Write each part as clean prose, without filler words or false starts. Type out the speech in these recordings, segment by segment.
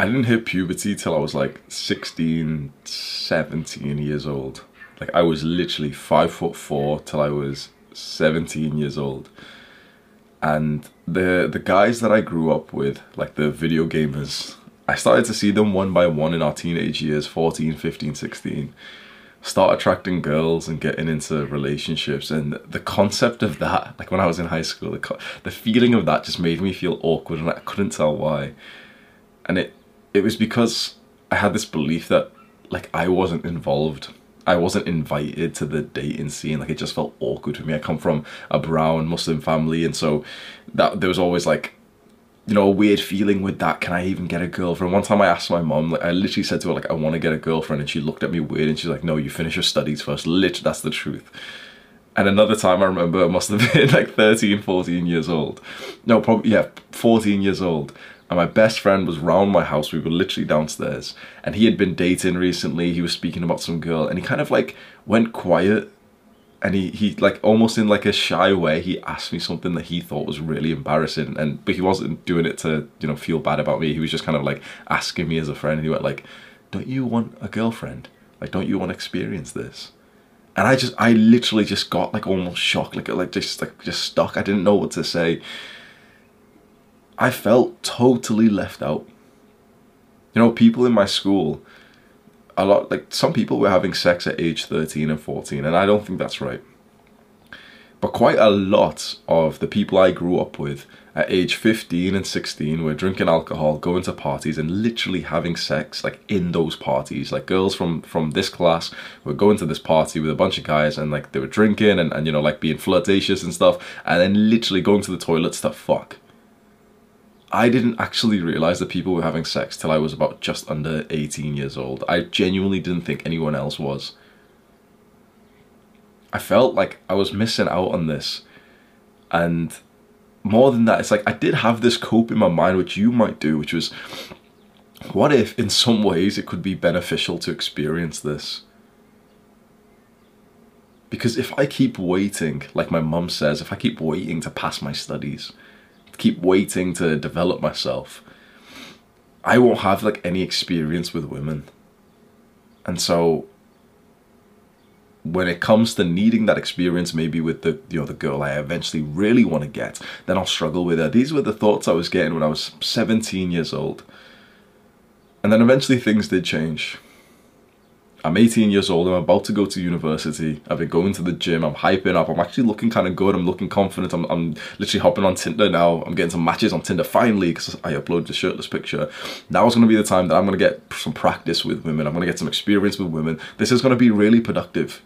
I didn't hit puberty till I was like 16, 17 years old. Like I was literally 5'4" till I was 17 years old. And the guys that I grew up with, like the video gamers, I started to see them one by one in our teenage years, 14, 15, 16. Start attracting girls and getting into relationships, and the concept of that, like when I was in high school, the feeling of that just made me feel awkward, and I couldn't tell why. And it was because I had this belief that like I wasn't involved, I wasn't invited to the dating scene. Like it just felt awkward for me. I come from a brown Muslim family, and so that there was always like, you know, a weird feeling with that. Can I even get a girlfriend? One time I asked my mom, like I literally said to her, like, I want to get a girlfriend, and she looked at me weird, and she's like, no, you finish your studies first. Literally, that's the truth. And another time I remember, I must have been like 13, 14 years old. No, probably, yeah, 14 years old. And my best friend was round my house. We were literally downstairs, and he had been dating recently. He was speaking about some girl, and he kind of like went quiet, and he like almost in like a shy way, he asked me something that he thought was really embarrassing, and but he wasn't doing it to, you know, feel bad about me. He was just kind of like asking me as a friend, and he went like, don't you want a girlfriend? Like, don't you want to experience this? And I literally just got like almost shocked, like just stuck. I didn't know what to say. I felt totally left out. You know, people in my school, a lot, like some people were having sex at age 13 and 14, and I don't think that's right. But quite a lot of the people I grew up with at age 15 and 16 were drinking alcohol, going to parties, and literally having sex like in those parties. Like girls from this class were going to this party with a bunch of guys, and like they were drinking and you know, like being flirtatious and stuff, and then literally going to the toilets to fuck. I didn't actually realize that people were having sex till I was about just under 18 years old. I genuinely didn't think anyone else was. I felt like I was missing out on this. And more than that, it's like I did have this cope in my mind, which you might do, which was, what if in some ways it could be beneficial to experience this? Because if I keep waiting, like my mum says, if I keep waiting to pass my studies, keep waiting to develop myself, I won't have like any experience with women. And so when it comes to needing that experience, maybe with the, you know, the girl I eventually really want to get, then I'll struggle with her. These were the thoughts I was getting when I was 17 years old. And then eventually things did change. I'm 18 years old, I'm about to go to university, I've been going to the gym, I'm hyping up, I'm actually looking kind of good, I'm looking confident, I'm literally hopping on Tinder now, I'm getting some matches on Tinder finally, because I uploaded a shirtless picture. Now's going to be the time that I'm going to get some practice with women, I'm going to get some experience with women. This is going to be really productive.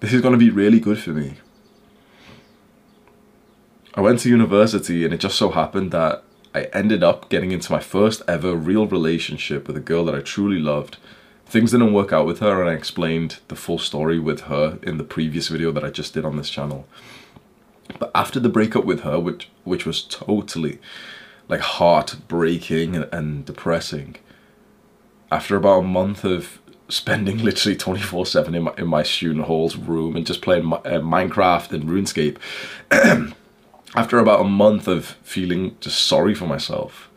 This is going to be really good for me. I went to university, and it just so happened that I ended up getting into my first ever real relationship with a girl that I truly loved. Things didn't work out with her, and I explained the full story with her in the previous video that I just did on this channel. But after the breakup with her, which was totally like heartbreaking and depressing, after about a month of spending literally 24/7 in my student hall's room and just playing Minecraft and RuneScape, after about a month of feeling just sorry for myself,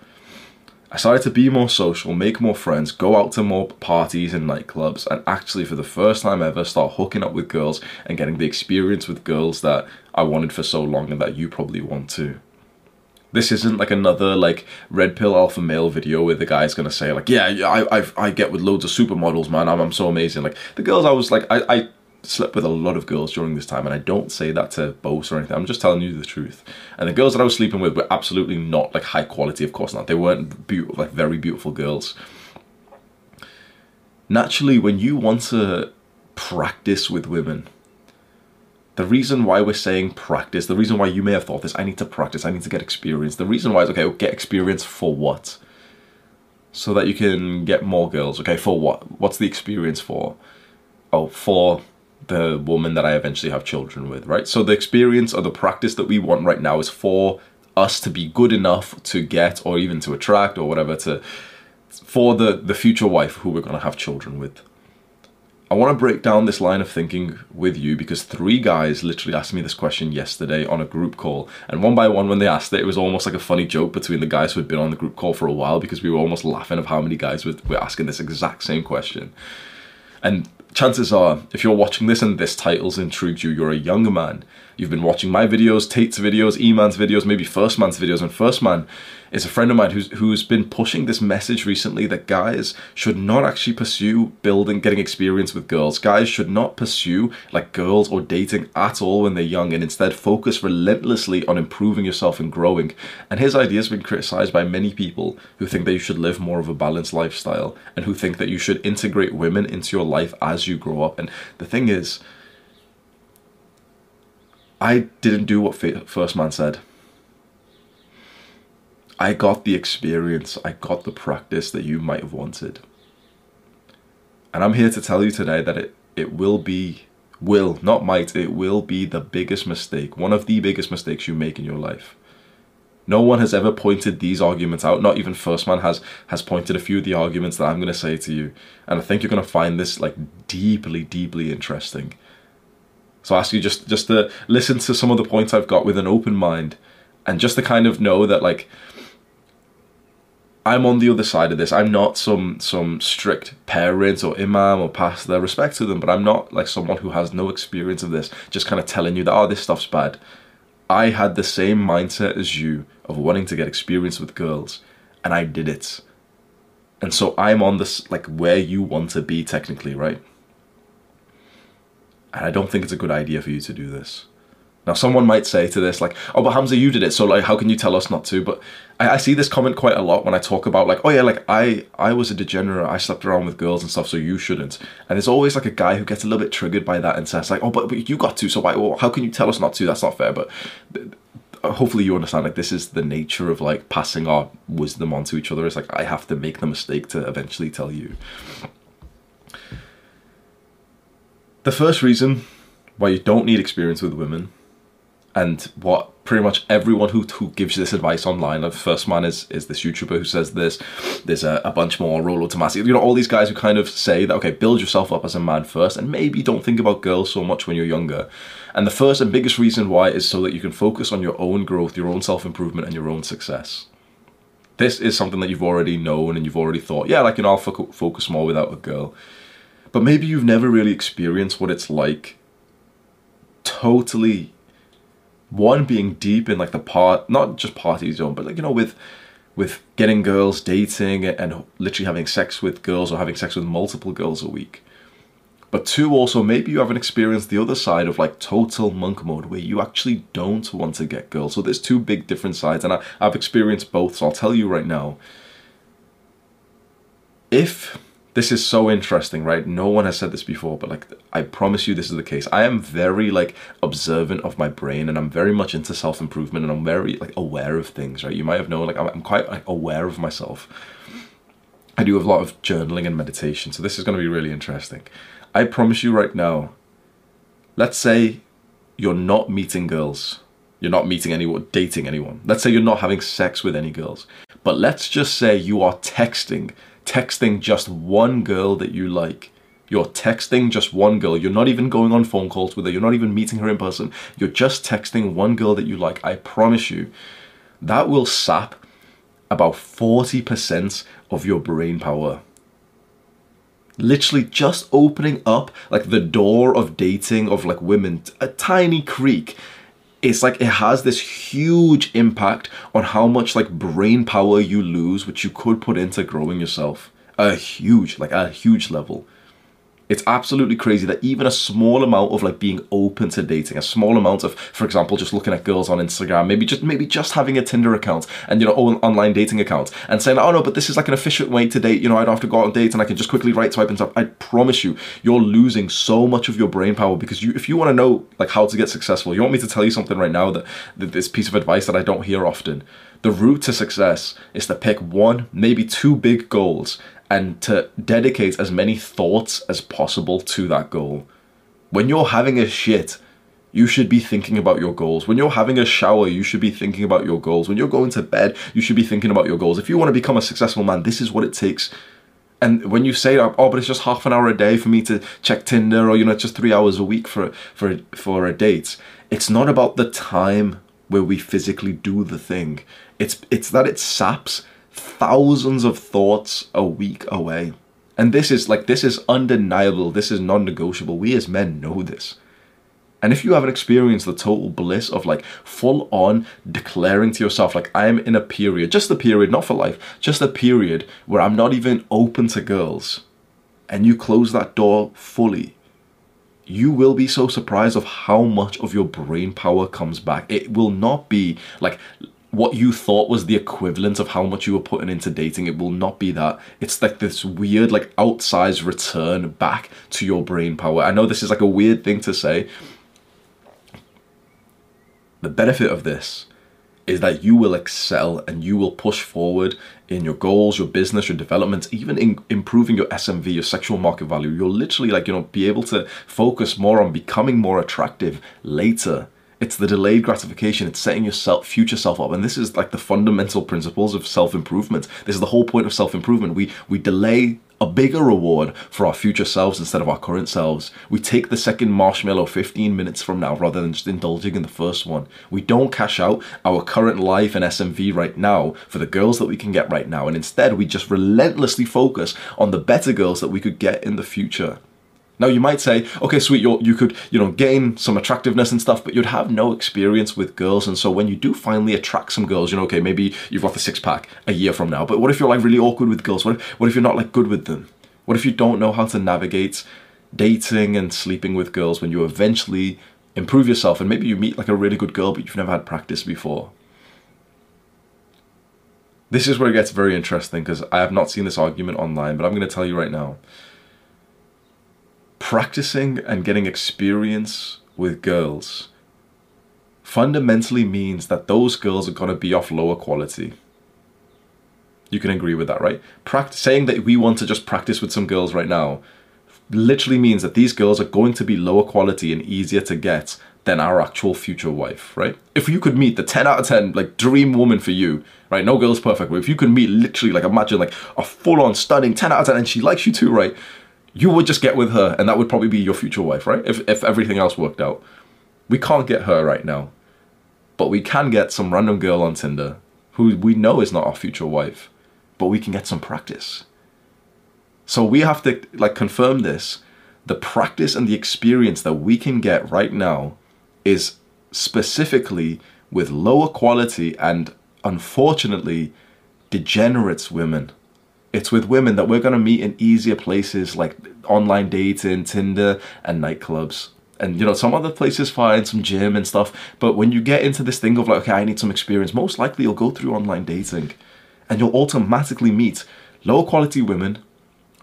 I started to be more social, make more friends, go out to more parties and nightclubs, and actually for the first time ever start hooking up with girls and getting the experience with girls that I wanted for so long and that you probably want too. This isn't like another like red pill alpha male video where the guy's gonna say like, yeah, I get with loads of supermodels, man, I'm so amazing. Like the girls I was like, I slept with a lot of girls during this time, and I don't say that to boast or anything, I'm just telling you the truth. And the girls that I was sleeping with were absolutely not like high quality, of course not. They weren't like very beautiful girls. Naturally, when you want to practice with women, the reason why we're saying practice, the reason why you may have thought this, I need to practice, I need to get experience. The reason why is, okay, get experience for what? So that you can get more girls. Okay, for what? What's the experience for? Oh, for the woman that I eventually have children with, right? So the experience or the practice that we want right now is for us to be good enough to get, or even to attract, or whatever, for the future wife who we're going to have children with. I want to break down this line of thinking with you because 3 guys literally asked me this question yesterday on a group call, and one by one when they asked it, it was almost like a funny joke between the guys who had been on the group call for a while because we were almost laughing of how many guys were asking this exact same question. And chances are, if you're watching this and this title's intrigued you, you're a younger man. You've been watching my videos, Tate's videos, Eman's videos, maybe First Man's videos, and First Man is a friend of mine who's been pushing this message recently that guys should not actually pursue getting experience with girls. Guys should not pursue like girls or dating at all when they're young, and instead focus relentlessly on improving yourself and growing. And his idea has been criticized by many people who think that you should live more of a balanced lifestyle and who think that you should integrate women into your life as you grow up. And the thing is, I didn't do what First Man said. I got the experience, I got the practice that you might have wanted. And I'm here to tell you today that it will be, it will be the biggest mistake, one of the biggest mistakes you make in your life. No one has ever pointed these arguments out, not even First Man has pointed a few of the arguments that I'm going to say to you. And I think you're going to find this like deeply, deeply interesting. So I ask you just to listen to some of the points I've got with an open mind, and just to kind of know that like, I'm on the other side of this. I'm not some strict parent or imam or pastor, respect to them, but I'm not like someone who has no experience of this, just kind of telling you that, oh, this stuff's bad. I had the same mindset as you of wanting to get experience with girls, and I did it. And so I'm on this, like where you want to be technically, right? And I don't think it's a good idea for you to do this. Now, someone might say to this, like, oh, but Hamza, you did it, so, like, how can you tell us not to? But I see this comment quite a lot when I talk about, like, oh, yeah, like, I was a degenerate, I slept around with girls and stuff, so you shouldn't. And there's always, like, a guy who gets a little bit triggered by that and says, like, oh, but you got to, so why, well, how can you tell us not to? That's not fair. But hopefully you understand, like, this is the nature of, like, passing our wisdom onto each other. It's like, I have to make the mistake to eventually tell you. The first reason why you don't need experience with women, and what pretty much everyone who gives this advice online, like First Man is this YouTuber who says this, there's a bunch more, Rolo Tomasi, you know, all these guys who kind of say that, okay, build yourself up as a man first, and maybe don't think about girls so much when you're younger. And the first and biggest reason why is so that you can focus on your own growth, your own self-improvement, and your own success. This is something that you've already known, and you've already thought, yeah, like, you know, I'll focus more without a girl. But maybe you've never really experienced what it's like totally, one, being deep in like the not just party zone, but like, you know, with getting girls, dating, and literally having sex with girls or having sex with multiple girls a week. But 2, also maybe you haven't experienced the other side of like total monk mode where you actually don't want to get girls. So there's 2 big different sides, and I've experienced both. So I'll tell you right now, if this is so interesting, right? No one has said this before, but like, I promise you this is the case. I am very like observant of my brain, and I'm very much into self-improvement, and I'm very like aware of things, right? You might have known, like I'm quite like aware of myself. I do a lot of journaling and meditation, so this is gonna be really interesting. I promise you right now, let's say you're not meeting girls. You're not meeting anyone, dating anyone. Let's say you're not having sex with any girls, but let's just say you are texting just one girl that you like. You're texting just one girl. You're not even going on phone calls with her. You're not even meeting her in person. You're just texting one girl that you like. I promise you, that will sap about 40% of your brain power. Literally just opening up like the door of dating, of like women, a tiny creek. It's like it has this huge impact on how much like brain power you lose, which you could put into growing yourself. A huge level. It's absolutely crazy that even a small amount of like being open to dating, a small amount of, for example, just looking at girls on Instagram, maybe just having a Tinder account and, you know, online dating account, and saying, oh no, but this is like an efficient way to date, you know, I don't have to go out on dates and I can just quickly right swipe and stuff. I promise you, you're losing so much of your brain power, because if you want to know like how to get successful, you want me to tell you something right now, that this piece of advice that I don't hear often. The route to success is to pick 1, maybe 2 big goals, and to dedicate as many thoughts as possible to that goal. When you're having a shit, you should be thinking about your goals. When you're having a shower, you should be thinking about your goals. When you're going to bed, you should be thinking about your goals. If you want to become a successful man, this is what it takes. And when you say that, oh, but it's just half an hour a day for me to check Tinder, or, you know, it's just 3 hours a week for a date. It's not about the time where we physically do the thing. It's that it saps thousands of thoughts a week away. And this is undeniable. This is non-negotiable. We as men know this. And if you haven't experienced the total bliss of like full on declaring to yourself, like, I am in a period, just the period, not for life, just a period where I'm not even open to girls, and you close that door fully, you will be so surprised of how much of your brain power comes back. It will not be like what you thought was the equivalent of how much you were putting into dating. It will not be that. It's like this weird, like, outsized return back to your brain power. I know this is like a weird thing to say. The benefit of this is that you will excel and you will push forward in your goals, your business, your development, even in improving your SMV, your sexual market value. You'll literally, like, you know, be able to focus more on becoming more attractive later. It's the delayed gratification. It's setting your future self up. And this is like the fundamental principles of self-improvement. This is the whole point of self-improvement. We delay a bigger reward for our future selves instead of our current selves. We take the second marshmallow 15 minutes from now rather than just indulging in the first one. We don't cash out our current life and SMV right now for the girls that we can get right now. And instead, we just relentlessly focus on the better girls that we could get in the future. Now, you might say, okay, sweet, you could, you know, gain some attractiveness and stuff, but you'd have no experience with girls. And so when you do finally attract some girls, you know, okay, maybe you've got the six-pack a year from now, but what if you're like really awkward with girls? What if you're not like good with them? What if you don't know how to navigate dating and sleeping with girls when you eventually improve yourself and maybe you meet like a really good girl, but you've never had practice before? This is where it gets very interesting, because I have not seen this argument online, but I'm going to tell you right now. Practicing and getting experience with girls fundamentally means that those girls are going to be of lower quality. You can agree with that, right? Saying that we want to just practice with some girls right now literally means that these girls are going to be lower quality and easier to get than our actual future wife, right? If you could meet the 10 out of 10, like, dream woman for you, right? No girl's perfect, but if you could meet literally, like, imagine like a full-on stunning 10 out of 10 and she likes you too, right? You would just get with her, and that would probably be your future wife, right? If everything else worked out. We can't get her right now, but we can get some random girl on Tinder who we know is not our future wife, but we can get some practice. So we have to, like, confirm this. The practice and the experience that we can get right now is specifically with lower quality and, unfortunately, degenerate women. It's with women that we're going to meet in easier places like online dating, Tinder, and nightclubs. And, you know, some other places fine, some gym and stuff. But when you get into this thing of like, okay, I need some experience, most likely you'll go through online dating and you'll automatically meet lower quality women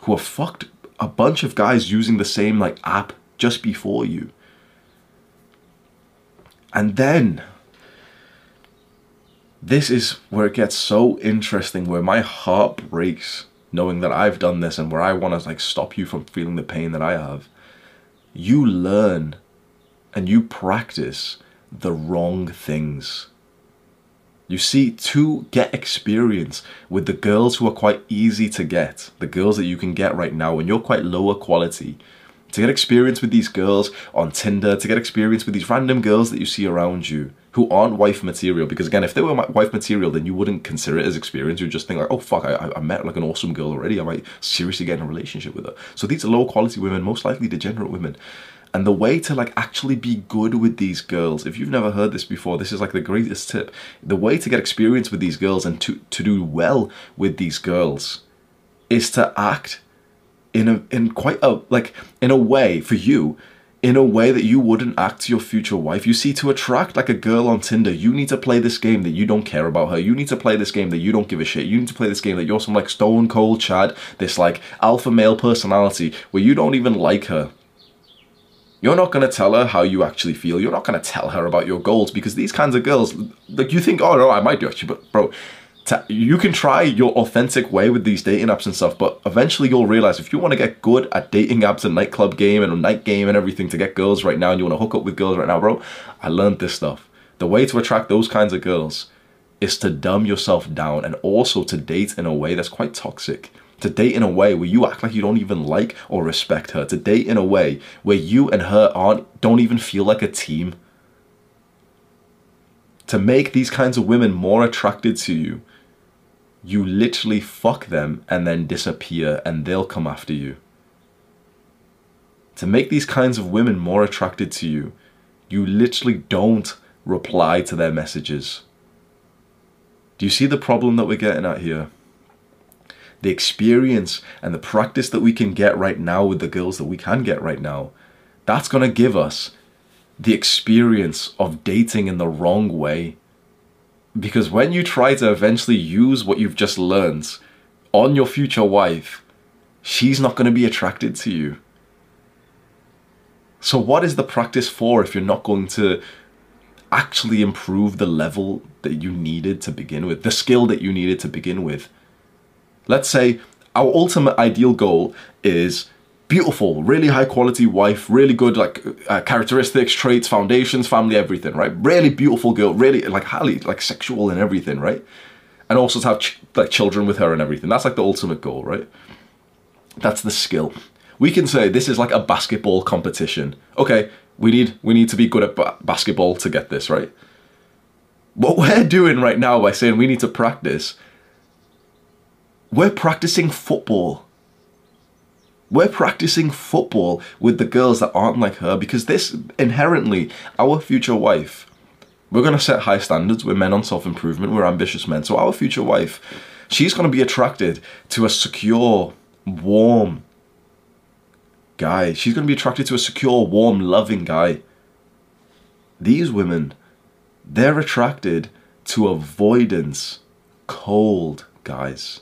who have fucked a bunch of guys using the same like app just before you. And then this is where it gets so interesting, where my heart breaks knowing that I've done this and where I want to like stop you from feeling the pain that I have. You learn and you practice the wrong things. You see, to get experience with the girls who are quite easy to get, the girls that you can get right now and you're quite lower quality, to get experience with these girls on Tinder, to get experience with these random girls that you see around you who aren't wife material, because again, if they were wife material, then you wouldn't consider it as experience. You'd just think like, oh fuck, I met like an awesome girl already. I might seriously get in a relationship with her. So these are low quality women, most likely degenerate women. And the way to like actually be good with these girls, if you've never heard this before, this is like the greatest tip. The way to get experience with these girls and to do well with these girls is to act in a way that you wouldn't act to your future wife. You see, to attract like a girl on Tinder, you need to play this game that you don't care about her. You need to play this game that you don't give a shit. You need to play this game that you're some like stone cold Chad, this like alpha male personality where you don't even like her. You're not going to tell her how you actually feel. You're not going to tell her about your goals, because these kinds of girls, like, you think, oh no, I might do actually, but bro, you can try your authentic way with these dating apps and stuff, but eventually you'll realize if you want to get good at dating apps and nightclub game and night game and everything to get girls right now and you want to hook up with girls right now, bro, I learned this stuff. The way to attract those kinds of girls is to dumb yourself down and also to date in a way that's quite toxic. To date in a way where you act like you don't even like or respect her. To date in a way where you and her don't even feel like a team. To make these kinds of women more attracted to you, you literally fuck them and then disappear and they'll come after you. To make these kinds of women more attracted to you, you literally don't reply to their messages. Do you see the problem that we're getting at here? The experience and the practice that we can get right now with the girls that we can get right now, that's going to give us the experience of dating in the wrong way. Because when you try to eventually use what you've just learned on your future wife, she's not going to be attracted to you. So what is the practice for if you're not going to actually improve the level that you needed to begin with, the skill that you needed to begin with? Let's say our ultimate ideal goal is beautiful, really high quality wife, really good characteristics, traits, foundations, family, everything, right? Really beautiful girl, really highly sexual and everything, right? And also to have children with her and everything. That's the ultimate goal, right? That's the skill. We can say this is a basketball competition. Okay, we need to be good at basketball to get this, right? What we're doing right now by saying we need to practice, we're practicing football. We're practicing football with the girls that aren't like her, because this inherently, our future wife, we're going to set high standards. We're men on self-improvement. We're ambitious men. So our future wife, she's going to be attracted to a secure, warm guy. She's going to be attracted to a secure, warm, loving guy. These women, they're attracted to avoidance, cold guys.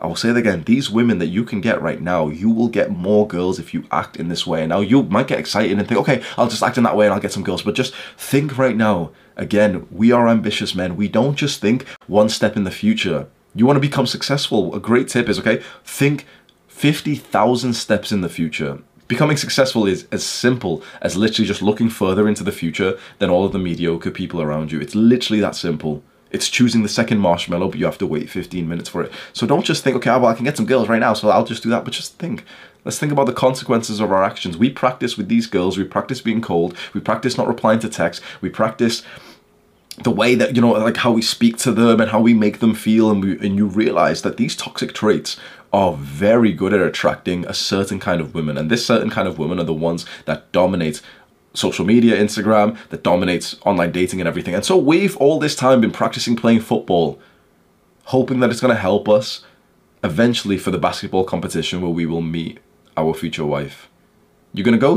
I will say it again, these women that you can get right now, you will get more girls if you act in this way. And now you might get excited and think, okay, I'll just act in that way and I'll get some girls. But just think right now, again, we are ambitious men. We don't just think one step in the future. You want to become successful. A great tip is, okay, think 50,000 steps in the future. Becoming successful is as simple as literally just looking further into the future than all of the mediocre people around you. It's literally that simple. It's choosing the second marshmallow, but you have to wait 15 minutes for it. So don't just think, okay, well, I can get some girls right now, so I'll just do that. But just think. Let's think about the consequences of our actions. We practice with these girls. We practice being cold. We practice not replying to texts. We practice the way that, how we speak to them and how we make them feel. And you realize that these toxic traits are very good at attracting a certain kind of women. And this certain kind of women are the ones that dominate social media, Instagram, that dominates online dating and everything. And so we've all this time been practicing playing football, hoping that it's going to help us eventually for the basketball competition where we will meet our future wife. You're going to go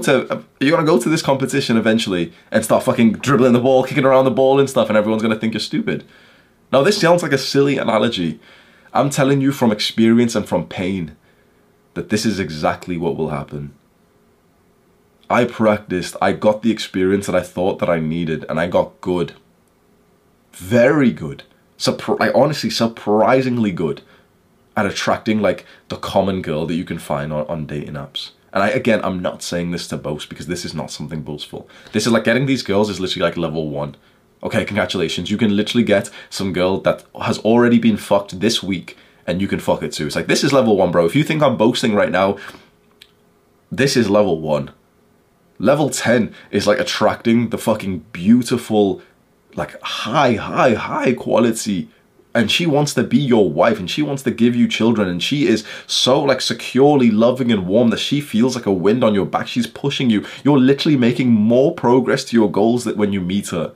to this competition eventually and start fucking dribbling the ball, kicking around the ball and stuff, and everyone's going to think you're stupid. Now, this sounds like a silly analogy. I'm telling you from experience and from pain that this is exactly what will happen. I practiced, I got the experience that I thought that I needed, and I got good. Very good. Surprisingly good at attracting the common girl that you can find on dating apps. And I'm not saying this to boast, because this is not something boastful. This is getting these girls is literally level one. Okay, congratulations. You can literally get some girl that has already been fucked this week, and you can fuck it too. It's this is level one, bro. If you think I'm boasting right now, this is level one. Level 10 is attracting the fucking beautiful, high quality. And she wants to be your wife and she wants to give you children. And she is so securely loving and warm that she feels like a wind on your back. She's pushing you. You're literally making more progress to your goals that when you meet her.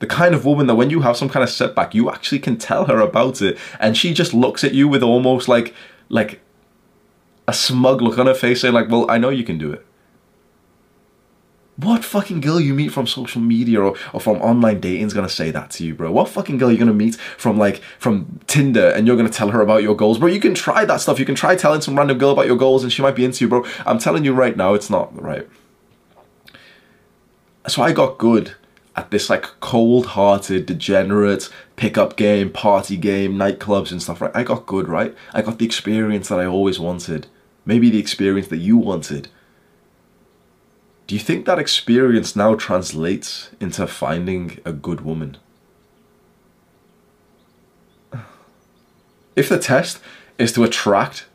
The kind of woman that when you have some kind of setback, you actually can tell her about it. And she just looks at you with almost like a smug look on her face saying well, I know you can do it. What fucking girl you meet from social media or from online dating is going to say that to you, bro? What fucking girl you're going to meet from Tinder and you're going to tell her about your goals? Bro, you can try that stuff. You can try telling some random girl about your goals and she might be into you, bro. I'm telling you right now, it's not right. So I got good at this cold-hearted, degenerate pickup game, party game, nightclubs and stuff, right? I got good, right? I got the experience that I always wanted. Maybe the experience that you wanted. Do you think that experience now translates into finding a good woman? If the test is to attract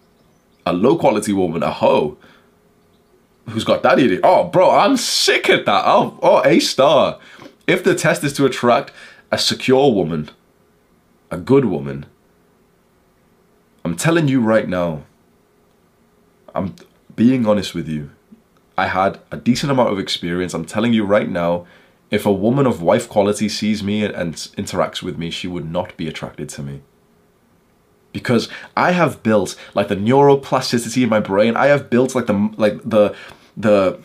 a low-quality woman, a hoe, who's got daddy issues, oh, bro, I'm sick at that. Oh, A star. If the test is to attract a secure woman, a good woman, I'm telling you right now, I'm being honest with you. I had a decent amount of experience. I'm telling you right now, if a woman of wife quality sees me and interacts with me, she would not be attracted to me. Because I have built like the neuroplasticity in my brain. I have built like the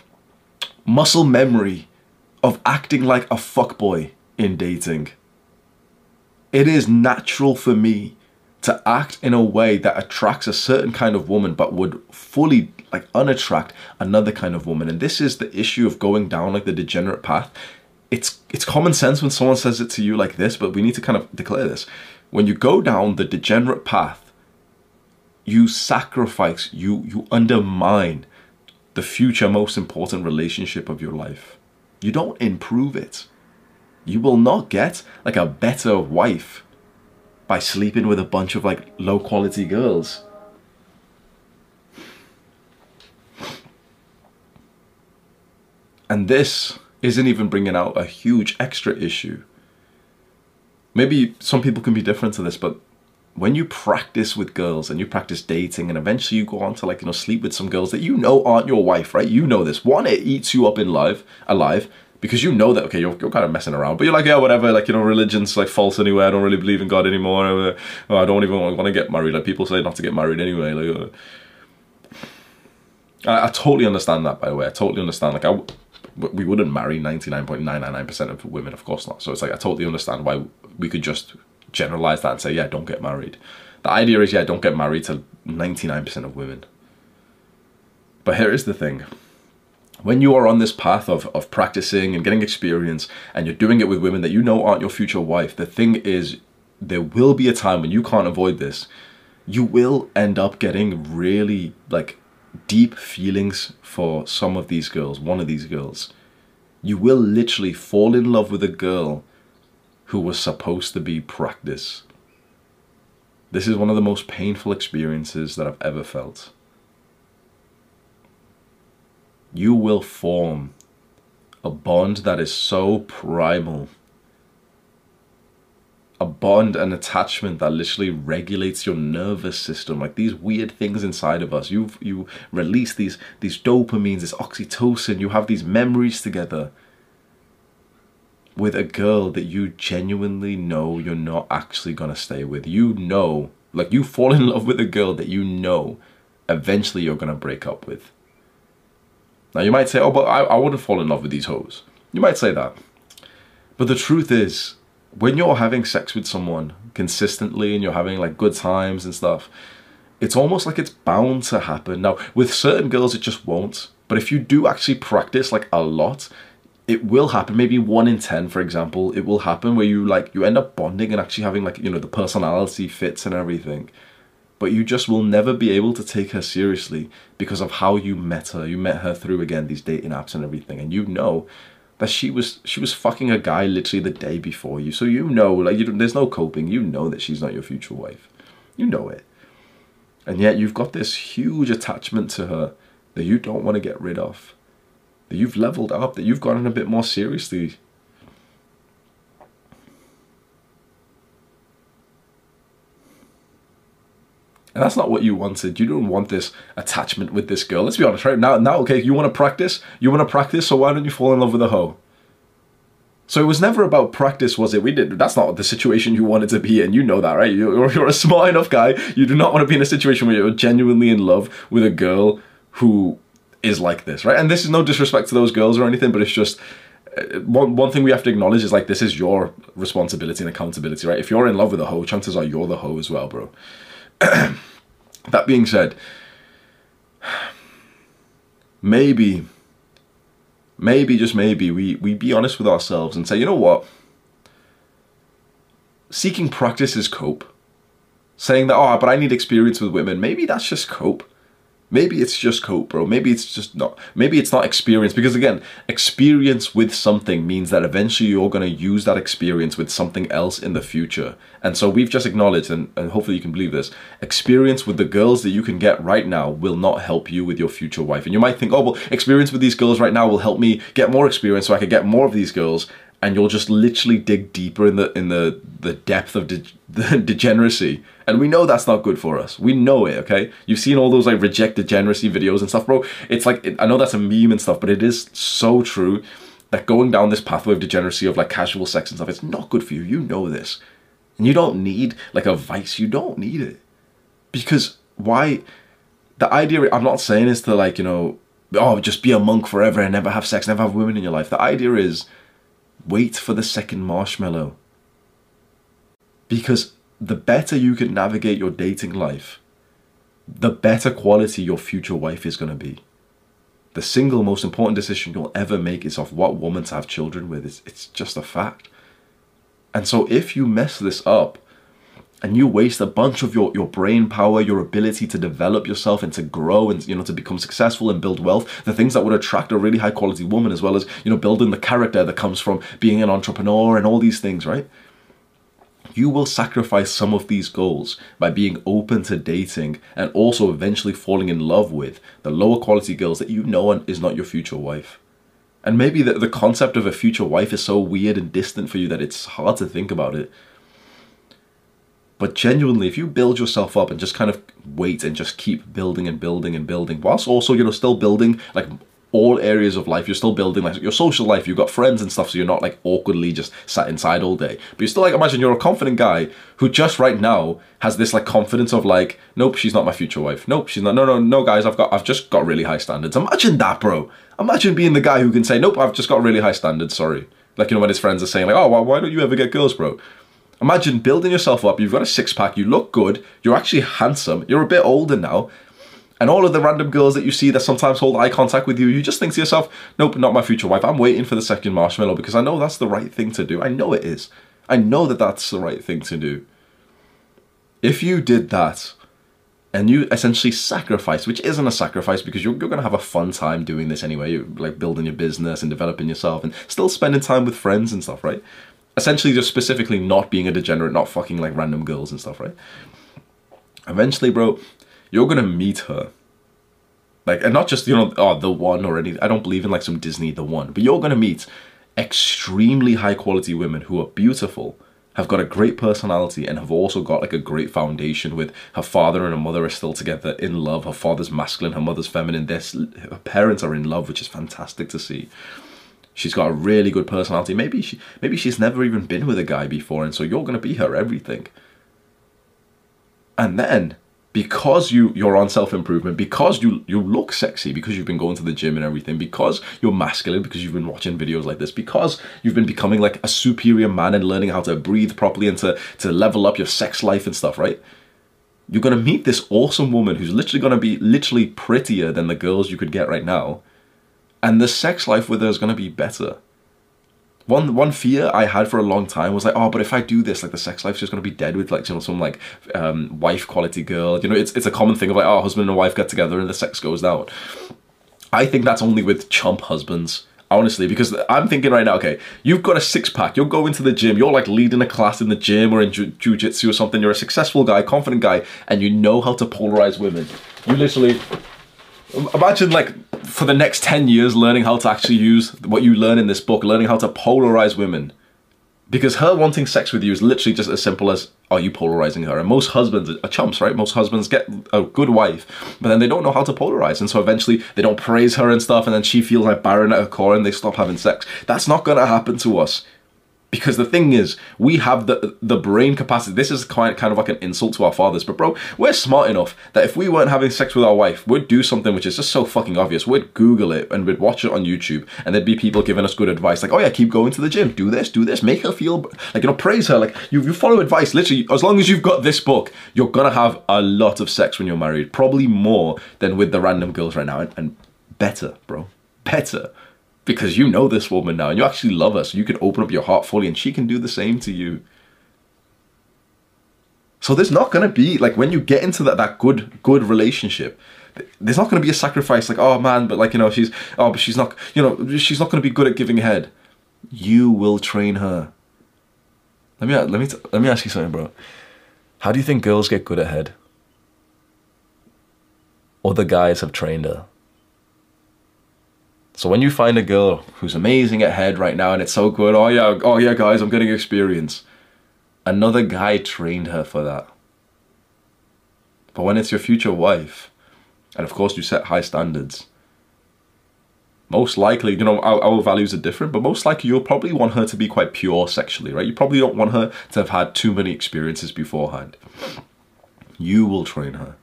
muscle memory of acting like a fuckboy in dating. It is natural for me to act in a way that attracts a certain kind of woman, but would fully like unattract another kind of woman. And this is the issue of going down like the degenerate path. It's common sense when someone says it to you like this, but we need to kind of declare this. When you go down the degenerate path, you sacrifice, you undermine the future most important relationship of your life. You don't improve it. You will not get like a better wife by sleeping with a bunch of like low quality girls. And this isn't even bringing out a huge extra issue. Maybe some people can be different to this, but when you practice with girls and you practice dating and eventually you go on to like, you know, sleep with some girls that you know aren't your wife, right? You know this. One, it eats you up in life, alive, because you know that, okay, you're kind of messing around, but you're like, yeah, whatever, like, you know, religion's like false anyway. I don't really believe in God anymore. I don't even want to get married. Like people say not to get married anyway. Like, I totally understand that, by the way. I totally understand. Like we wouldn't marry 99.999% of women, of course not. So it's like, I totally understand why we could just generalize that and say, yeah, don't get married. The idea is, yeah, don't get married to 99% of women. But here is the thing. When you are on this path of practicing and getting experience and you're doing it with women that you know aren't your future wife, the thing is, there will be a time when you can't avoid this. You will end up getting really like deep feelings for some of these girls, one of these girls. You will literally fall in love with a girl who was supposed to be practice. This is one of the most painful experiences that I've ever felt. You will form a bond that is so primal. A bond, an attachment that literally regulates your nervous system. Like these weird things inside of us. You release these dopamines, this oxytocin. You have these memories together with a girl that you genuinely know you're not actually going to stay with. You know, like you fall in love with a girl that you know eventually you're going to break up with. Now you might say, oh, but I wouldn't fall in love with these hoes. You might say that. But the truth is, when you're having sex with someone consistently and you're having like good times and stuff, it's almost like it's bound to happen. Now, with certain girls, it just won't. But if you do actually practice like a lot, it will happen. Maybe 1 in 10, for example, it will happen where you like, you end up bonding and actually having like, you know, the personality fits and everything. But you just will never be able to take her seriously because of how you met her. You met her through, again, these dating apps and everything. And you know that she was fucking a guy literally the day before you. So you know, like, there's no coping. You know that she's not your future wife. You know it. And yet you've got this huge attachment to her that you don't want to get rid of. That you've leveled up. That you've gotten a bit more seriously. And that's not what you wanted. You don't want this attachment with this girl. Let's be honest, right? Now, okay, you want to practice? You want to practice, so why don't you fall in love with a hoe? So it was never about practice, was it? That's not the situation you wanted to be in. You know that, right? You're a smart enough guy. You do not want to be in a situation where you're genuinely in love with a girl who is like this, right? And this is no disrespect to those girls or anything, but it's just... One thing we have to acknowledge is like, this is your responsibility and accountability, right? If you're in love with a hoe, chances are you're the hoe as well, bro. That being said, maybe, just maybe, we be honest with ourselves and say, you know what? Seeking practice is cope. Saying that, oh, but I need experience with women. Maybe that's just cope. Maybe it's just cope, bro. Maybe it's just not. Maybe it's not experience. Because again, experience with something means that eventually you're going to use that experience with something else in the future. And so we've just acknowledged, and hopefully you can believe this, experience with the girls that you can get right now will not help you with your future wife. And you might think, oh, well, experience with these girls right now will help me get more experience so I can get more of these girls. And you'll just literally dig deeper in the depth of degeneracy. And we know that's not good for us. We know it, okay? You've seen all those like reject degeneracy videos and stuff, bro. It's like, I know that's a meme and stuff, but it is so true that going down this pathway of degeneracy of like casual sex and stuff, it's not good for you. You know this. And you don't need like a vice. You don't need it. Because why? The idea, I'm not saying is to like, you know, oh, just be a monk forever and never have sex, never have women in your life. The idea is, wait for the second marshmallow. Because the better you can navigate your dating life, the better quality your future wife is going to be. The single most important decision you'll ever make is of what woman to have children with. It's just a fact. And so if you mess this up and you waste a bunch of your brain power, your ability to develop yourself and to grow and, you know, to become successful and build wealth, the things that would attract a really high quality woman, as well as, you know, building the character that comes from being an entrepreneur and all these things, right? You will sacrifice some of these goals by being open to dating and also eventually falling in love with the lower quality girls that you know is not your future wife. And maybe the concept of a future wife is so weird and distant for you that it's hard to think about it. But genuinely, if you build yourself up and just kind of wait and just keep building and building and building, whilst also, you know, still building like all areas of life, you're still building like your social life, you've got friends and stuff, so you're not like awkwardly just sat inside all day. But you're still like, imagine you're a confident guy who just right now has this like confidence of like, nope, she's not my future wife. Nope, she's not. No, guys, I've just got really high standards. Imagine that, bro. Imagine being the guy who can say, nope, I've just got really high standards. Sorry. Like, you know, when his friends are saying like, oh, why don't you ever get girls, bro? Imagine building yourself up, you've got a six-pack, you look good, you're actually handsome, you're a bit older now, and all of the random girls that you see that sometimes hold eye contact with you, you just think to yourself, nope, not my future wife, I'm waiting for the second marshmallow because I know that's the right thing to do. I know it is. I know that that's the right thing to do. If you did that, and you essentially sacrifice, which isn't a sacrifice because you're going to have a fun time doing this anyway, you're like building your business and developing yourself and still spending time with friends and stuff, right? Essentially just specifically not being a degenerate, not fucking like random girls and stuff, right? Eventually, bro, you're gonna meet her. Like, and not just, you know, oh, the one or anything. I don't believe in like some Disney, the one. But you're gonna meet extremely high quality women who are beautiful, have got a great personality, and have also got like a great foundation with her father and her mother are still together in love. Her father's masculine, her mother's feminine. Her parents are in love, which is fantastic to see. She's got a really good personality. Maybe she's never even been with a guy before, and so you're going to be her everything. And then, because you're on self-improvement, because you look sexy, because you've been going to the gym and everything, because you're masculine, because you've been watching videos like this, because you've been becoming like a superior man and learning how to breathe properly and to level up your sex life and stuff, right? You're going to meet this awesome woman who's literally going to be literally prettier than the girls you could get right now. And the sex life with her is going to be better. One fear I had for a long time was like, oh, but if I do this, like the sex life's just going to be dead with like, you know, some like wife quality girl. You know, it's a common thing of like, oh, husband and wife get together and the sex goes down. I think that's only with chump husbands, honestly, because I'm thinking right now, okay, you've got a six-pack, you're going to the gym, you're like leading a class in the gym or in jiu-jitsu or something, you're a successful guy, confident guy, and you know how to polarize women. You literally... Imagine like for the next 10 years learning how to actually use what you learn in this book, learning how to polarize women. Because her wanting sex with you is literally just as simple as, are you polarizing her? And most husbands are chumps, right? Most husbands get a good wife, but then they don't know how to polarize. And so eventually they don't praise her and stuff. And then she feels like barren at her core and they stop having sex. That's not going to happen to us. Because the thing is, we have the brain capacity. This is kind of like an insult to our fathers. But bro, we're smart enough that if we weren't having sex with our wife, we'd do something which is just so fucking obvious. We'd Google it and we'd watch it on YouTube. And there'd be people giving us good advice. Like, oh yeah, keep going to the gym. Do this. Make her feel, like, you know, praise her. Like, you follow advice. Literally, as long as you've got this book, you're going to have a lot of sex when you're married. Probably more than with the random girls right now. And better, bro. Better. Because you know this woman now and you actually love her, so you can open up your heart fully and she can do the same to you. So there's not going to be, like when you get into that good relationship, there's not going to be a sacrifice like, oh man, but like, you know, she's not, you know, she's not going to be good at giving head. You will train her. Let me ask you something, bro. How do you think girls get good at head? Other guys have trained her. So when you find a girl who's amazing at head right now and it's so good, oh yeah guys, I'm getting experience. Another guy trained her for that. But when it's your future wife, and of course you set high standards, most likely, you know, our values are different, but most likely you'll probably want her to be quite pure sexually, right? You probably don't want her to have had too many experiences beforehand. You will train her.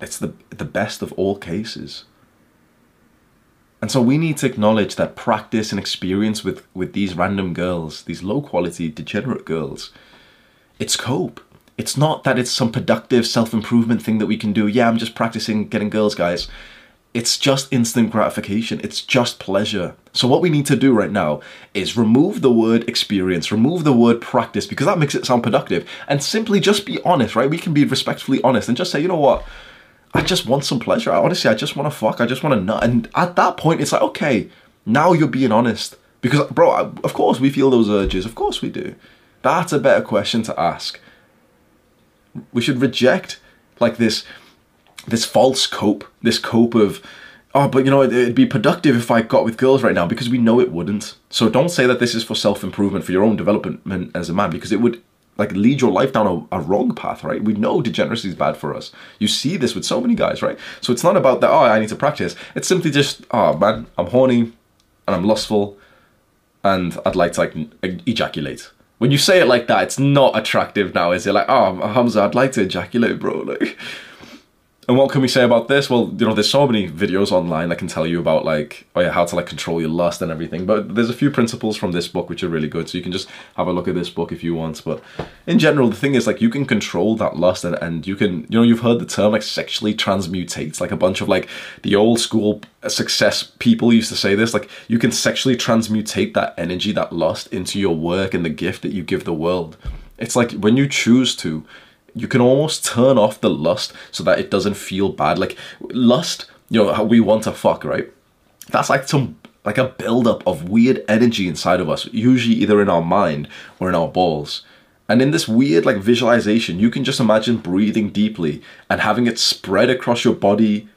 It's the best of all cases. And so we need to acknowledge that practice and experience with these random girls, these low-quality, degenerate girls, it's cope. It's not that it's some productive self-improvement thing that we can do. Yeah, I'm just practicing getting girls, guys. It's just instant gratification. It's just pleasure. So what we need to do right now is remove the word experience, remove the word practice, because that makes it sound productive, and simply just be honest, right? We can be respectfully honest and just say, you know what? I just want some pleasure. Honestly, I just want to fuck. I just want to nut. And at that point, it's like, okay, now you're being honest. Because, bro, of course we feel those urges. Of course we do. That's a better question to ask. We should reject, like, this false cope. This cope of, oh, but, you know, it'd be productive if I got with girls right now. Because we know it wouldn't. So don't say that this is for self-improvement, for your own development as a man. Because it would... like lead your life down a wrong path, right? We know degeneracy is bad for us. You see this with so many guys, right? So it's not about that, oh, I need to practice. It's simply just, oh man, I'm horny and I'm lustful and I'd like to like ejaculate. When you say it like that, it's not attractive now, is it? Like, oh, Hamza, I'd like to ejaculate, bro. Like, and what can we say about this? Well, you know, there's so many videos online that can tell you about like, oh yeah, how to like control your lust and everything. But there's a few principles from this book which are really good. So you can just have a look at this book if you want. But in general, the thing is like you can control that lust and you can, you know, you've heard the term like sexually transmutates. Like a bunch of like the old school success people used to say this. Like you can sexually transmutate that energy, that lust into your work and the gift that you give the world. It's like when you choose to, you can almost turn off the lust so that it doesn't feel bad. Like lust, you know, how we want to fuck, right? That's like some, like a buildup of weird energy inside of us, usually either in our mind or in our balls. And in this weird like visualization, you can just imagine breathing deeply and having it spread across your body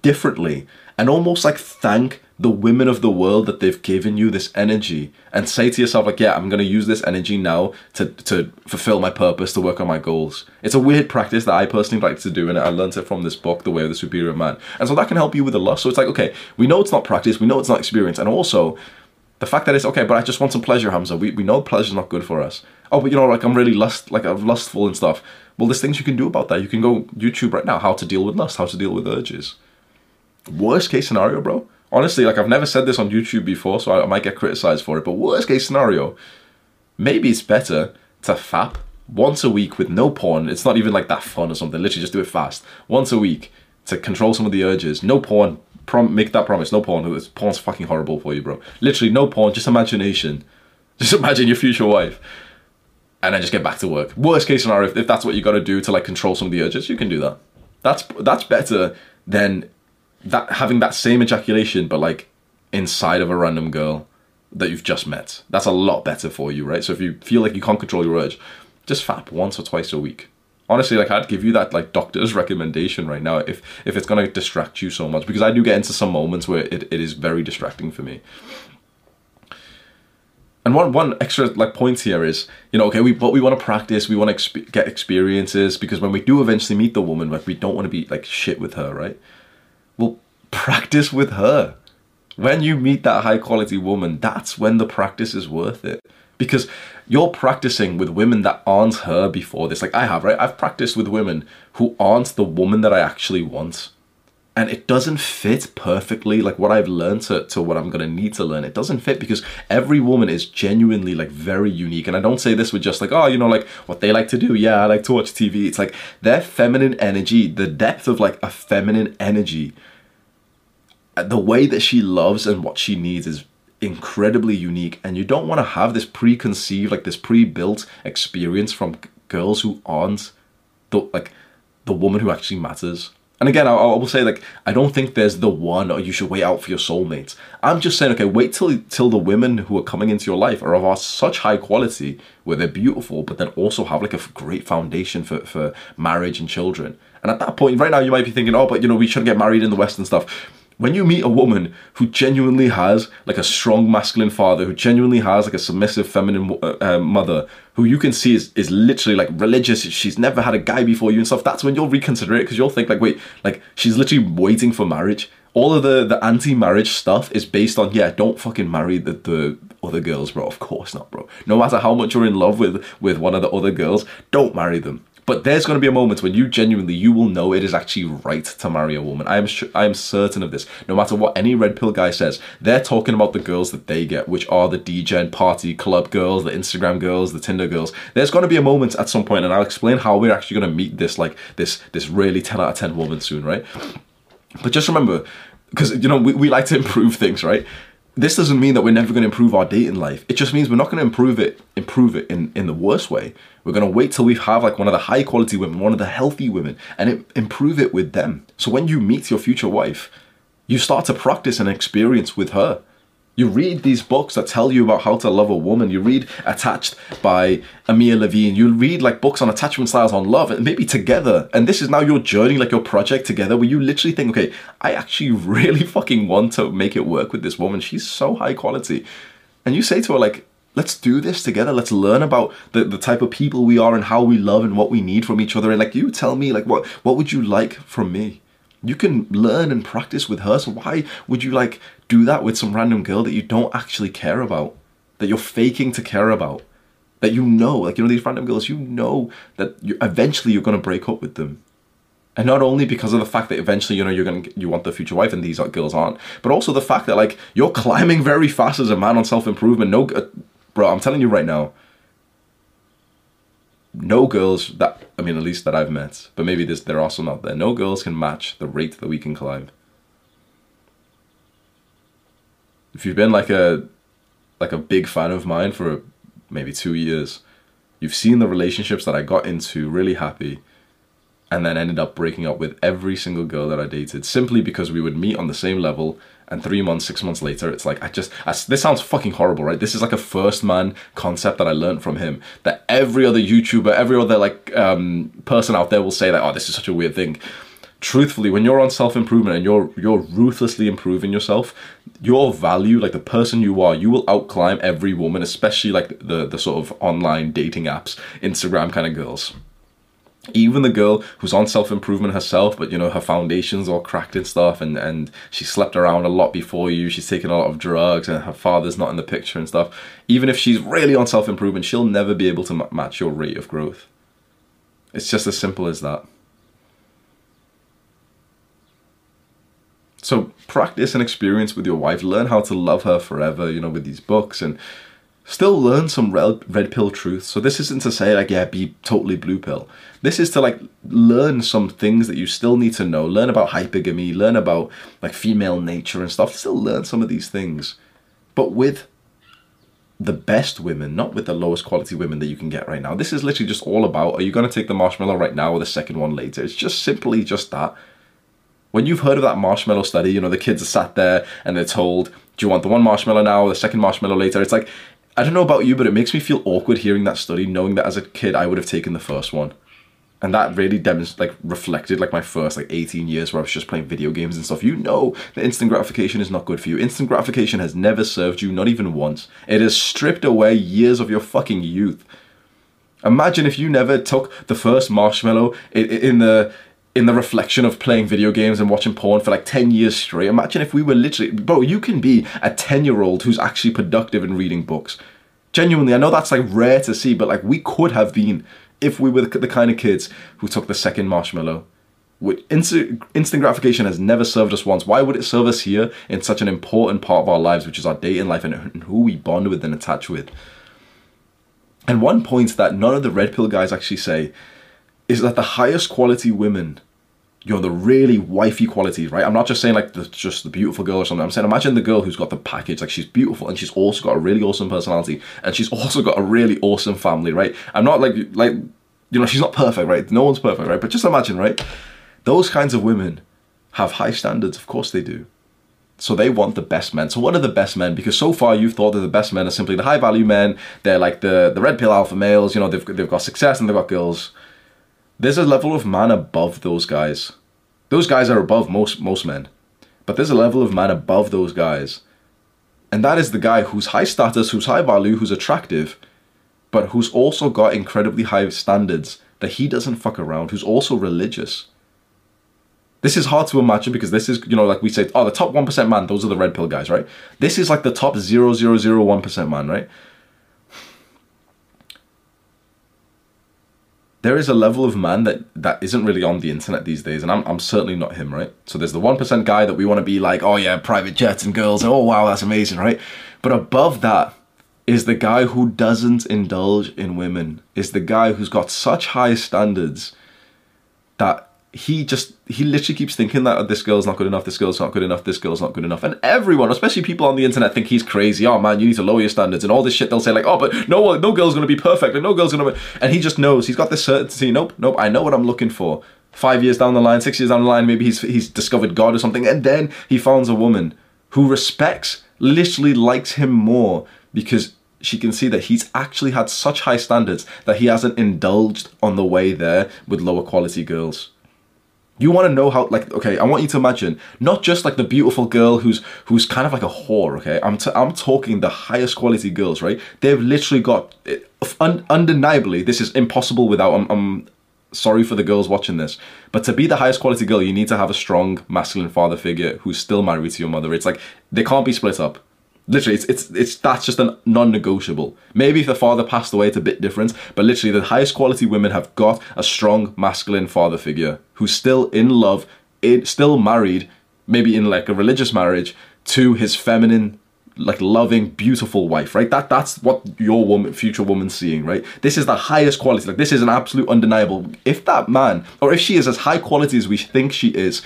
differently and almost like thank the women of the world that they've given you this energy and say to yourself like, yeah, I'm going to use this energy now to fulfill my purpose, to work on my goals. It's a weird practice that I personally like to do, and I learned it from this book, The Way of the Superior Man. And so that can help you with the lust. So it's like, okay, we know it's not practice, we know it's not experience, and also the fact that it's, okay, but I just want some pleasure, Hamza. We know pleasure's not good for us. Oh, but you know, like I'm really lustful and stuff. Well, there's things you can do about that. You can go YouTube right now, how to deal with lust, how to deal with urges. Worst case scenario, bro. Honestly, like I've never said this on YouTube before, so I might get criticized for it, but worst case scenario, maybe it's better to fap once a week with no porn. It's not even like that fun or something, literally just do it fast. Once a week to control some of the urges. No porn, make that promise, no porn. Porn's fucking horrible for you, bro. Literally no porn, just imagination. Just imagine your future wife. And then just get back to work. Worst case scenario, if that's what you got to do to like control some of the urges, you can do that. That's better than... that having that same ejaculation but like inside of a random girl that you've just met. That's a lot better for you, right? So if you feel like you can't control your urge, just fap once or twice a week. Honestly, like I'd give you that like doctor's recommendation right now if it's gonna distract you so much, because I do get into some moments where it is very distracting for me. And one extra like point here is, you know, okay, we want to practice, we want to get experiences, because when we do eventually meet the woman, like we don't want to be like shit with her, right? Well, practice with her. When you meet that high quality woman, that's when the practice is worth it. Because you're practicing with women that aren't her before this. Like I have, right? I've practiced with women who aren't the woman that I actually want. And it doesn't fit perfectly, like what I've learned to what I'm gonna need to learn. It doesn't fit because every woman is genuinely like very unique. And I don't say this with just like, oh, you know, like what they like to do. Yeah, I like to watch TV. It's like their feminine energy, the depth of like a feminine energy, the way that she loves and what she needs is incredibly unique. And you don't wanna have this preconceived, like this pre-built experience from girls who aren't the, like the woman who actually matters. And again, I will say, like, I don't think there's the one, or you should wait out for your soulmates. I'm just saying, okay, wait till the women who are coming into your life are of such high quality, where they're beautiful, but then also have like a great foundation for marriage and children. And at that point, right now, you might be thinking, oh, but you know, we shouldn't get married in the West and stuff. When you meet a woman who genuinely has like a strong masculine father, who genuinely has like a submissive feminine mother, who you can see is literally like religious, she's never had a guy before you and stuff, that's when you'll reconsider it, because you'll think like, wait, like she's literally waiting for marriage. All of the anti-marriage stuff is based on, yeah, don't fucking marry the other girls, bro. Of course not, bro. No matter how much you're in love with one of the other girls, don't marry them. But there's going to be a moment when you genuinely, you will know it is actually right to marry a woman. I am certain of this. No matter what any red pill guy says, they're talking about the girls that they get, which are the DJ party club girls, the Instagram girls, the Tinder girls. There's going to be a moment at some point, and I'll explain how we're actually going to meet this, like this really 10 out of 10 woman soon, right? But just remember, because you know we like to improve things, right? This doesn't mean that we're never going to improve our dating life. It just means we're not going to improve it in the worst way. We're going to wait till we have like one of the high quality women, one of the healthy women, and improve it with them. So when you meet your future wife, you start to practice and experience with her. You read these books that tell you about how to love a woman. You read Attached by Amir Levine. You read like books on attachment styles, on love, and maybe together. And this is now your journey, like your project together, where you literally think, okay, I actually really fucking want to make it work with this woman. She's so high quality. And you say to her like, let's do this together. Let's learn about the type of people we are and how we love and what we need from each other. And like, you tell me like, what would you like from me? You can learn and practice with her, so why would you like do that with some random girl that you don't actually care about, that you're faking to care about, that you know, like, you know, these random girls, you know that eventually you're going to break up with them. And not only because of the fact that eventually, you know, you want the future wife and these girls aren't, but also the fact that like you're climbing very fast as a man on self-improvement. No, bro, I'm telling you right now, no girls that, I mean, at least that I've met, but maybe there are some out there, no girls can match the rate that we can climb. If you've been like a big fan of mine for maybe 2 years, you've seen the relationships that I got into really happy and then ended up breaking up with every single girl that I dated, simply because we would meet on the same level. And 3 months, 6 months later, it's like, this sounds fucking horrible, right? This is like a First Man concept that I learned from him, that every other YouTuber, every other like person out there will say that, oh, this is such a weird thing. Truthfully, when you're on self-improvement and you're ruthlessly improving yourself, your value, like the person you are, you will outclimb every woman, especially like the sort of online dating apps, Instagram kind of girls. Even the girl who's on self-improvement herself, but you know, her foundations are cracked and stuff, and she slept around a lot before you, she's taken a lot of drugs, and her father's not in the picture and stuff. Even if she's really on self-improvement, she'll never be able to match your rate of growth. It's just as simple as that. So practice and experience with your wife, learn how to love her forever, you know, with these books, and still learn some red pill truths. So this isn't to say like, yeah, be totally blue pill. This is to like learn some things that you still need to know. Learn about hypergamy, learn about like female nature and stuff. Still learn some of these things, but with the best women, not with the lowest quality women that you can get right now. This is literally just all about, are you going to take the marshmallow right now or the second one later? It's just simply just that. When you've heard of that marshmallow study, you know, the kids are sat there and they're told, do you want the one marshmallow now or the second marshmallow later? It's like, I don't know about you, but it makes me feel awkward hearing that study, knowing that as a kid, I would have taken the first one. And that really reflected like my first like 18 years where I was just playing video games and stuff. You know that instant gratification is not good for you. Instant gratification has never served you, not even once. It has stripped away years of your fucking youth. Imagine if you never took the first marshmallow in the reflection of playing video games and watching porn for like 10 years straight. Imagine if we were literally, bro, you can be a 10-year-old who's actually productive in reading books. Genuinely, I know that's like rare to see, but like we could have been if we were the kind of kids who took the second marshmallow. Instant gratification has never served us once. Why would it serve us here in such an important part of our lives, which is our dating life and who we bond with and attach with? And one point that none of the red pill guys actually say is that the highest quality women, you know, the really wifey qualities, right? I'm not just saying like just the beautiful girl or something. I'm saying imagine the girl who's got the package, like she's beautiful and she's also got a really awesome personality and she's also got a really awesome family, right? I'm not like you know, she's not perfect, right? No one's perfect, right? But just imagine, right? Those kinds of women have high standards. Of course they do. So they want the best men. So what are the best men? Because so far you've thought that the best men are simply the high value men. They're like the red pill alpha males. You know, they've got success and they've got girls. There's a level of man above those guys. Those guys are above most men. But there's a level of man above those guys. And that is the guy who's high status, who's high value, who's attractive, but who's also got incredibly high standards that he doesn't fuck around, who's also religious. This is hard to imagine because this is, you know, like we say, oh, the top 1% man, those are the red pill guys, right? This is like the top 0.001% man, right? There is a level of man that isn't really on the internet these days, and I'm certainly not him, right? So there's the 1% guy that we want to be like, oh yeah, private jets and girls, and oh wow, that's amazing, right? But above that is the guy who doesn't indulge in women, is the guy who's got such high standards that he literally keeps thinking that, oh, this girl's not good enough, this girl's not good enough, this girl's not good enough. And everyone, especially people on the internet, think he's crazy. Oh man, you need to lower your standards and all this shit. They'll say like, oh, but no girl's gonna be perfect. Like, no girl's gonna be... And he just knows, he's got this certainty. Nope, I know what I'm looking for. 5 years down the line, 6 years down the line, maybe he's discovered God or something. And then he finds a woman who respects, literally likes him more because she can see that he's actually had such high standards that he hasn't indulged on the way there with lower quality girls. You want to know how, like, okay, I want you to imagine, not just like the beautiful girl who's kind of like a whore, okay? I'm talking the highest quality girls, right? They've literally got, undeniably, this is impossible without, I'm sorry for the girls watching this, but to be the highest quality girl, you need to have a strong masculine father figure who's still married to your mother. It's like, they can't be split up. Literally, that's just a non-negotiable. Maybe if the father passed away, it's a bit different, but literally the highest quality women have got a strong masculine father figure who's still in love, still married, maybe in like a religious marriage, to his feminine, like loving, beautiful wife, right? That's what your woman, future woman's seeing, right? This is the highest quality. Like, this is an absolute undeniable. If that man, or if she is as high quality as we think she is,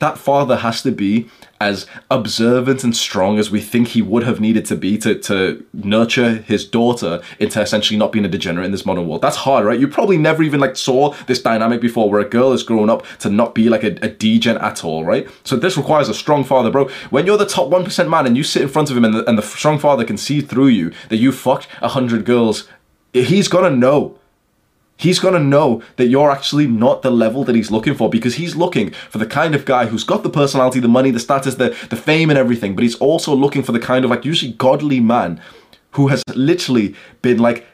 that father has to be as observant and strong as we think he would have needed to be to nurture his daughter into essentially not being a degenerate in this modern world. That's hard, right? You probably never even like saw this dynamic before where a girl has grown up to not be like a degen at all, right? So this requires a strong father, bro. When you're the top 1% man and you sit in front of him and the strong father can see through you that you fucked 100 girls, he's gonna know. He's gonna know that you're actually not the level that he's looking for because he's looking for the kind of guy who's got the personality, the money, the status, the fame and everything, but he's also looking for the kind of like usually godly man who has literally been like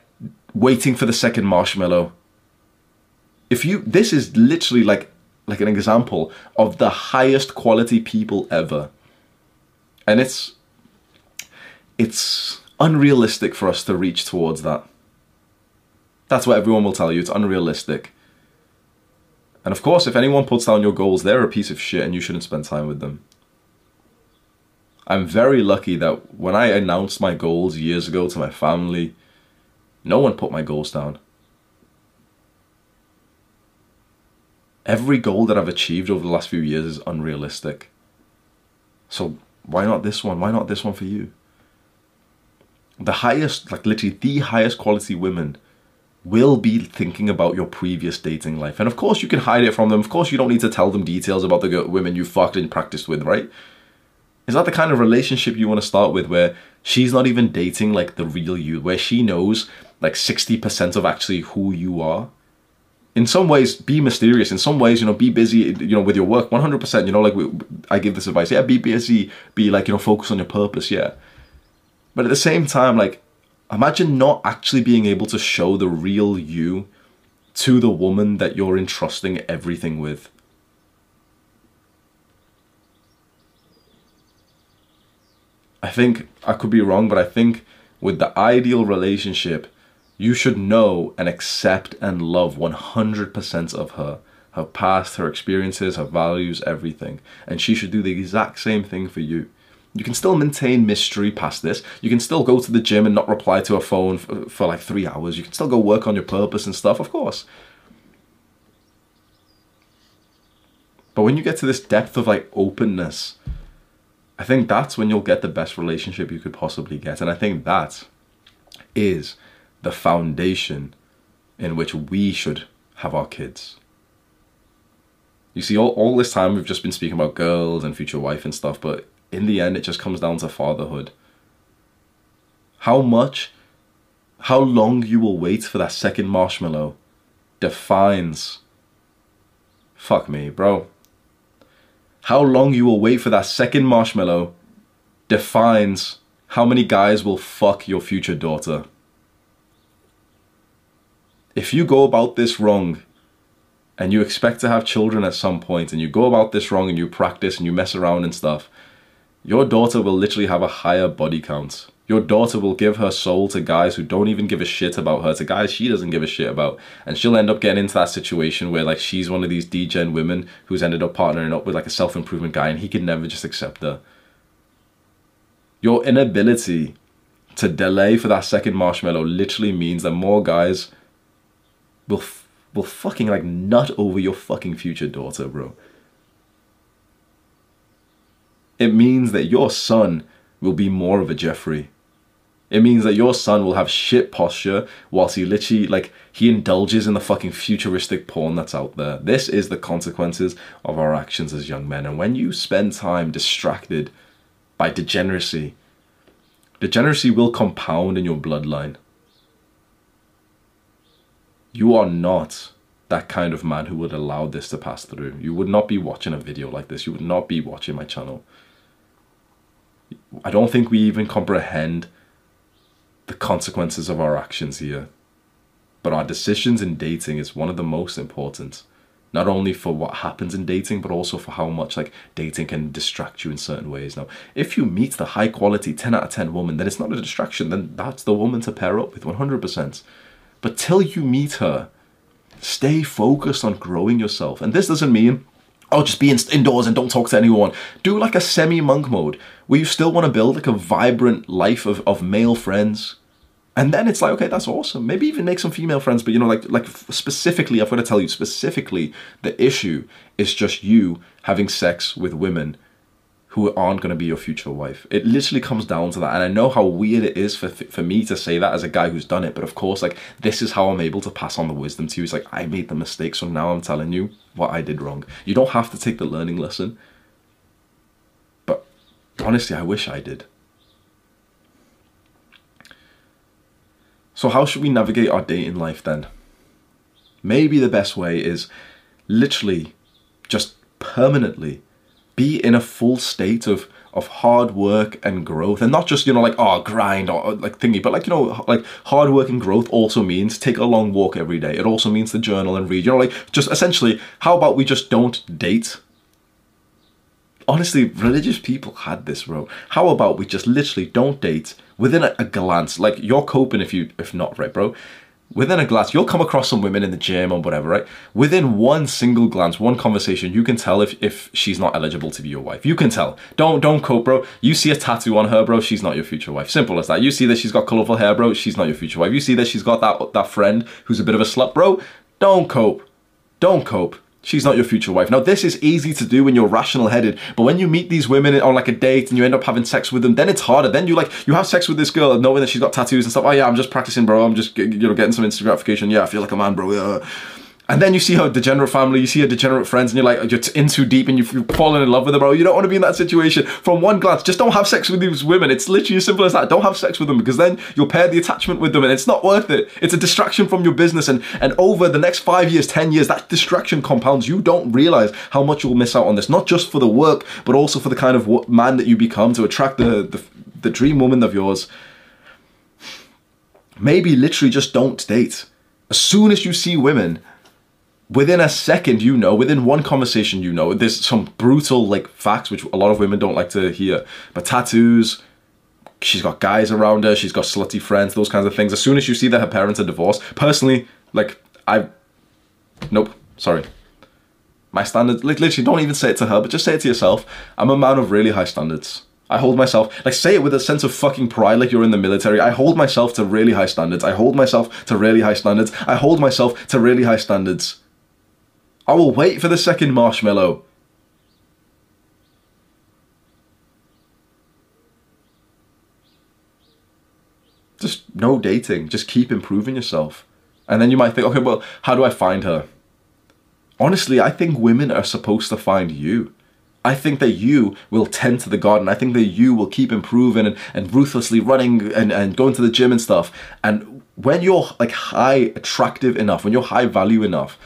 waiting for the second marshmallow. This is literally like an example of the highest quality people ever. And it's unrealistic for us to reach towards that. That's what everyone will tell you, it's unrealistic. And of course, if anyone puts down your goals, they're a piece of shit and you shouldn't spend time with them. I'm very lucky that when I announced my goals years ago to my family, no one put my goals down. Every goal that I've achieved over the last few years is unrealistic. So why not this one? Why not this one for you? The highest, like literally the highest quality women will be thinking about your previous dating life. And of course you can hide it from them. Of course you don't need to tell them details about the women you fucked and practiced with, right? Is that the kind of relationship you want to start with where she's not even dating like the real you, where she knows like 60% of actually who you are? In some ways, be mysterious. In some ways, you know, be busy, you know, with your work 100%, you know, like I give this advice. Yeah, be busy, be like, you know, focus on your purpose, yeah. But at the same time, like, imagine not actually being able to show the real you to the woman that you're entrusting everything with. I think, I could be wrong, but I think with the ideal relationship, you should know and accept and love 100% of her past, her experiences, her values, everything. And she should do the exact same thing for you. You can still maintain mystery past this. You can still go to the gym and not reply to a phone for like 3 hours. You can still go work on your purpose and stuff, of course. But when you get to this depth of like openness, I think that's when you'll get the best relationship you could possibly get. And I think that is the foundation in which we should have our kids. You see, all this time we've just been speaking about girls and future wife and stuff, but in the end it just comes down to fatherhood. How long you will wait for that second marshmallow defines... Fuck me, bro. How long you will wait for that second marshmallow defines how many guys will fuck your future daughter. If you go about this wrong, and you expect to have children at some point, and you go about this wrong, and you practice, and you mess around and stuff, your daughter will literally have a higher body count. Your daughter will give her soul to guys who don't even give a shit about her, to guys she doesn't give a shit about. And she'll end up getting into that situation where, like, she's one of these degen women who's ended up partnering up with, like, a self-improvement guy, and he can never just accept her. Your inability to delay for that second marshmallow literally means that more guys will fucking, like, nut over your fucking future daughter, bro. It means that your son will be more of a Jeffrey. It means that your son will have shit posture whilst he literally, like, he indulges in the fucking futuristic porn that's out there. This is the consequences of our actions as young men. And when you spend time distracted by degeneracy, degeneracy will compound in your bloodline. You are not that kind of man who would allow this to pass through. You would not be watching a video like this. You would not be watching my channel. I don't think we even comprehend the consequences of our actions here. But our decisions in dating is one of the most important. Not only for what happens in dating, but also for how much, like, dating can distract you in certain ways. Now, if you meet the high quality 10 out of 10 woman, then it's not a distraction. Then that's the woman to pair up with 100%. But till you meet her, stay focused on growing yourself. And this doesn't mean, oh, just be indoors and don't talk to anyone. Do like a semi-monk mode where you still want to build like a vibrant life of male friends. And then it's like, okay, that's awesome. Maybe even make some female friends. But, you know, like specifically, I've got to tell you specifically, the issue is just you having sex with women who aren't going to be your future wife. It literally comes down to that. And I know how weird it is for me to say that as a guy who's done it. But of course, like, this is how I'm able to pass on the wisdom to you. It's like, I made the mistake, so now I'm telling you what I did wrong. You don't have to take the learning lesson. But honestly, I wish I did. So how should we navigate our dating life then? Maybe the best way is literally just permanently be in a full state of hard work and growth, and not just, you know, like, oh, grind or like thingy, but like, you know, like hard work and growth also means take a long walk every day. It also means to journal and read, you know, like, just essentially, how about we just don't date? Honestly, religious people had this, bro. How about we just literally don't date within a glance? Like, you're coping if not, right, bro? Within a glance, you'll come across some women in the gym or whatever, right? Within one single glance, one conversation, you can tell if she's not eligible to be your wife. You can tell. Don't cope, bro. You see a tattoo on her, bro, she's not your future wife. Simple as that. You see that she's got colourful hair, bro, she's not your future wife. You see that she's got that friend who's a bit of a slut, bro, don't cope. Don't cope. She's not your future wife. Now, this is easy to do when you're rational-headed, but when you meet these women on, like, a date and you end up having sex with them, then it's harder. Then you have sex with this girl knowing that she's got tattoos and stuff. Oh, yeah, I'm just practicing, bro. I'm just, you know, getting some instant gratification. Yeah, I feel like a man, bro. Yeah. And then you see her degenerate family, you see her degenerate friends, and you're like, you're in too deep and you're falling in love with her, bro. You don't want to be in that situation. From one glance, just don't have sex with these women. It's literally as simple as that. Don't have sex with them, because then you'll pair the attachment with them and it's not worth it. It's a distraction from your business, and over the next 5 years, 10 years, that distraction compounds. You don't realize how much you'll miss out on this, not just for the work, but also for the kind of man that you become to attract the dream woman of yours. Maybe literally just don't date. As soon as you see women, within a second, you know, within one conversation, you know, there's some brutal, like, facts, which a lot of women don't like to hear. But tattoos, she's got guys around her, she's got slutty friends, those kinds of things. As soon as you see that her parents are divorced, personally, like, nope, sorry. My standards, like, literally, don't even say it to her, but just say it to yourself. I'm a man of really high standards. I hold myself, like, say it with a sense of fucking pride, like you're in the military. I hold myself to really high standards. I hold myself to really high standards. I hold myself to really high standards. I will wait for the second marshmallow. Just no dating. Just keep improving yourself. And then you might think, okay, well, how do I find her? Honestly, I think women are supposed to find you. I think that you will tend to the garden. I think that you will keep improving and ruthlessly running and going to the gym and stuff. And when you're like high attractive enough, when you're high value enough,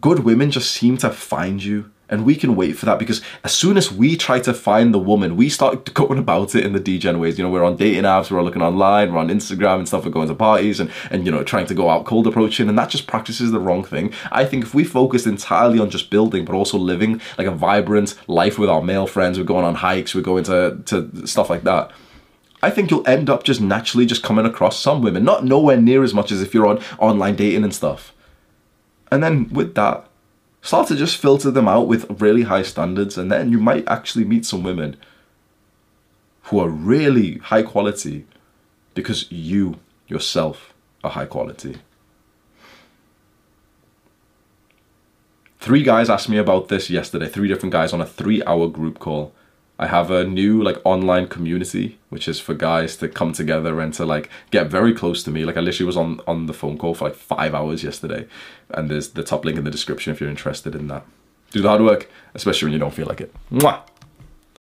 good women just seem to find you. And we can wait for that, because as soon as we try to find the woman, we start going about it in the degen ways. You know, we're on dating apps, we're looking online, we're on Instagram and stuff, we're going to parties and you know, trying to go out cold approaching, and that just practices the wrong thing. I think if we focused entirely on just building, but also living like a vibrant life with our male friends, we're going on hikes, we're going to stuff like that, I think you'll end up just naturally just coming across some women, not nowhere near as much as if you're on online dating and stuff. And then with that, start to just filter them out with really high standards, and then you might actually meet some women who are really high quality because you yourself are high quality. 3 guys asked me about this yesterday, 3 different guys on a 3-hour group call. I have a new like online community, which is for guys to come together and to like get very close to me. Like I literally was on the phone call for like 5 hours yesterday, and there's the top link in the description if you're interested in that. Do the hard work, especially when you don't feel like it. Mwah!